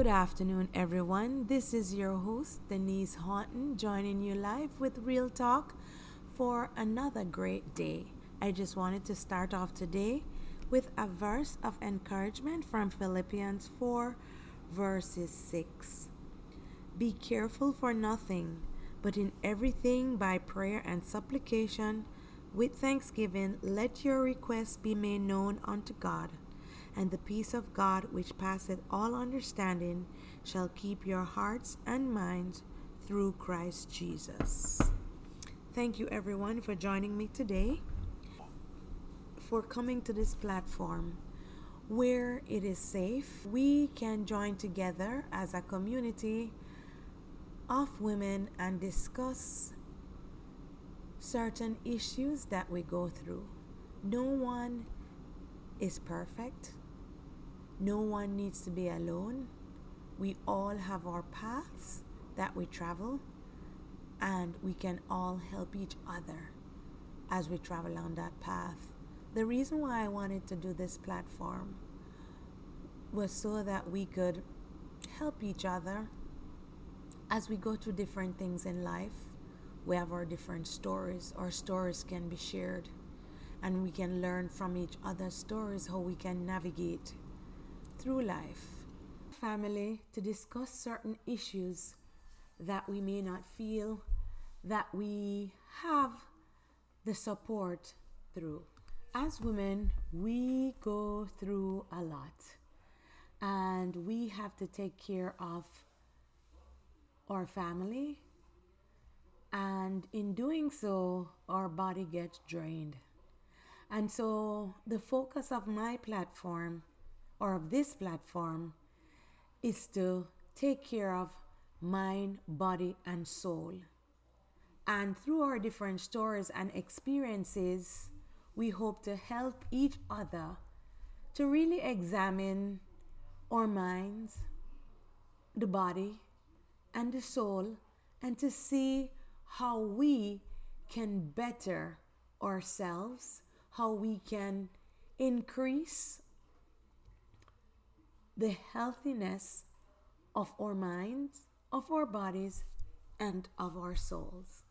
Good afternoon, everyone. This is your host, Denise Houghton, joining you live with Real Talk for another great day. I just wanted to start off today with a verse of encouragement from Philippians 4, verses 6. Be careful for nothing, but in everything by prayer and supplication, with thanksgiving, let your requests be made known unto God. And the peace of God, which passeth all understanding, shall keep your hearts and minds through Christ Jesus. Thank you, everyone, for joining me today, for coming to this platform where it is safe. We can join together as a community of women and discuss certain issues that we go through. No one is perfect. No one needs to be alone. We all have our paths that we travel, and we can all help each other as we travel on that path. The reason why I wanted to do this platform was so that we could help each other as we go through different things in life. We have our different stories. Our stories can be shared, and we can learn from each other's stories how we can navigate through life. Family, to discuss certain issues that we may not feel that we have the support through. As women, we go through a lot, and we have to take care of our family, and in doing so, our body gets drained. And so the focus of my platform, or of this platform, is to take care of mind, body, and soul. And through our different stories and experiences, we hope to help each other to really examine our minds, the body, and the soul, and to see how we can better ourselves, how we can increase the healthiness of our minds, of our bodies, and of our souls.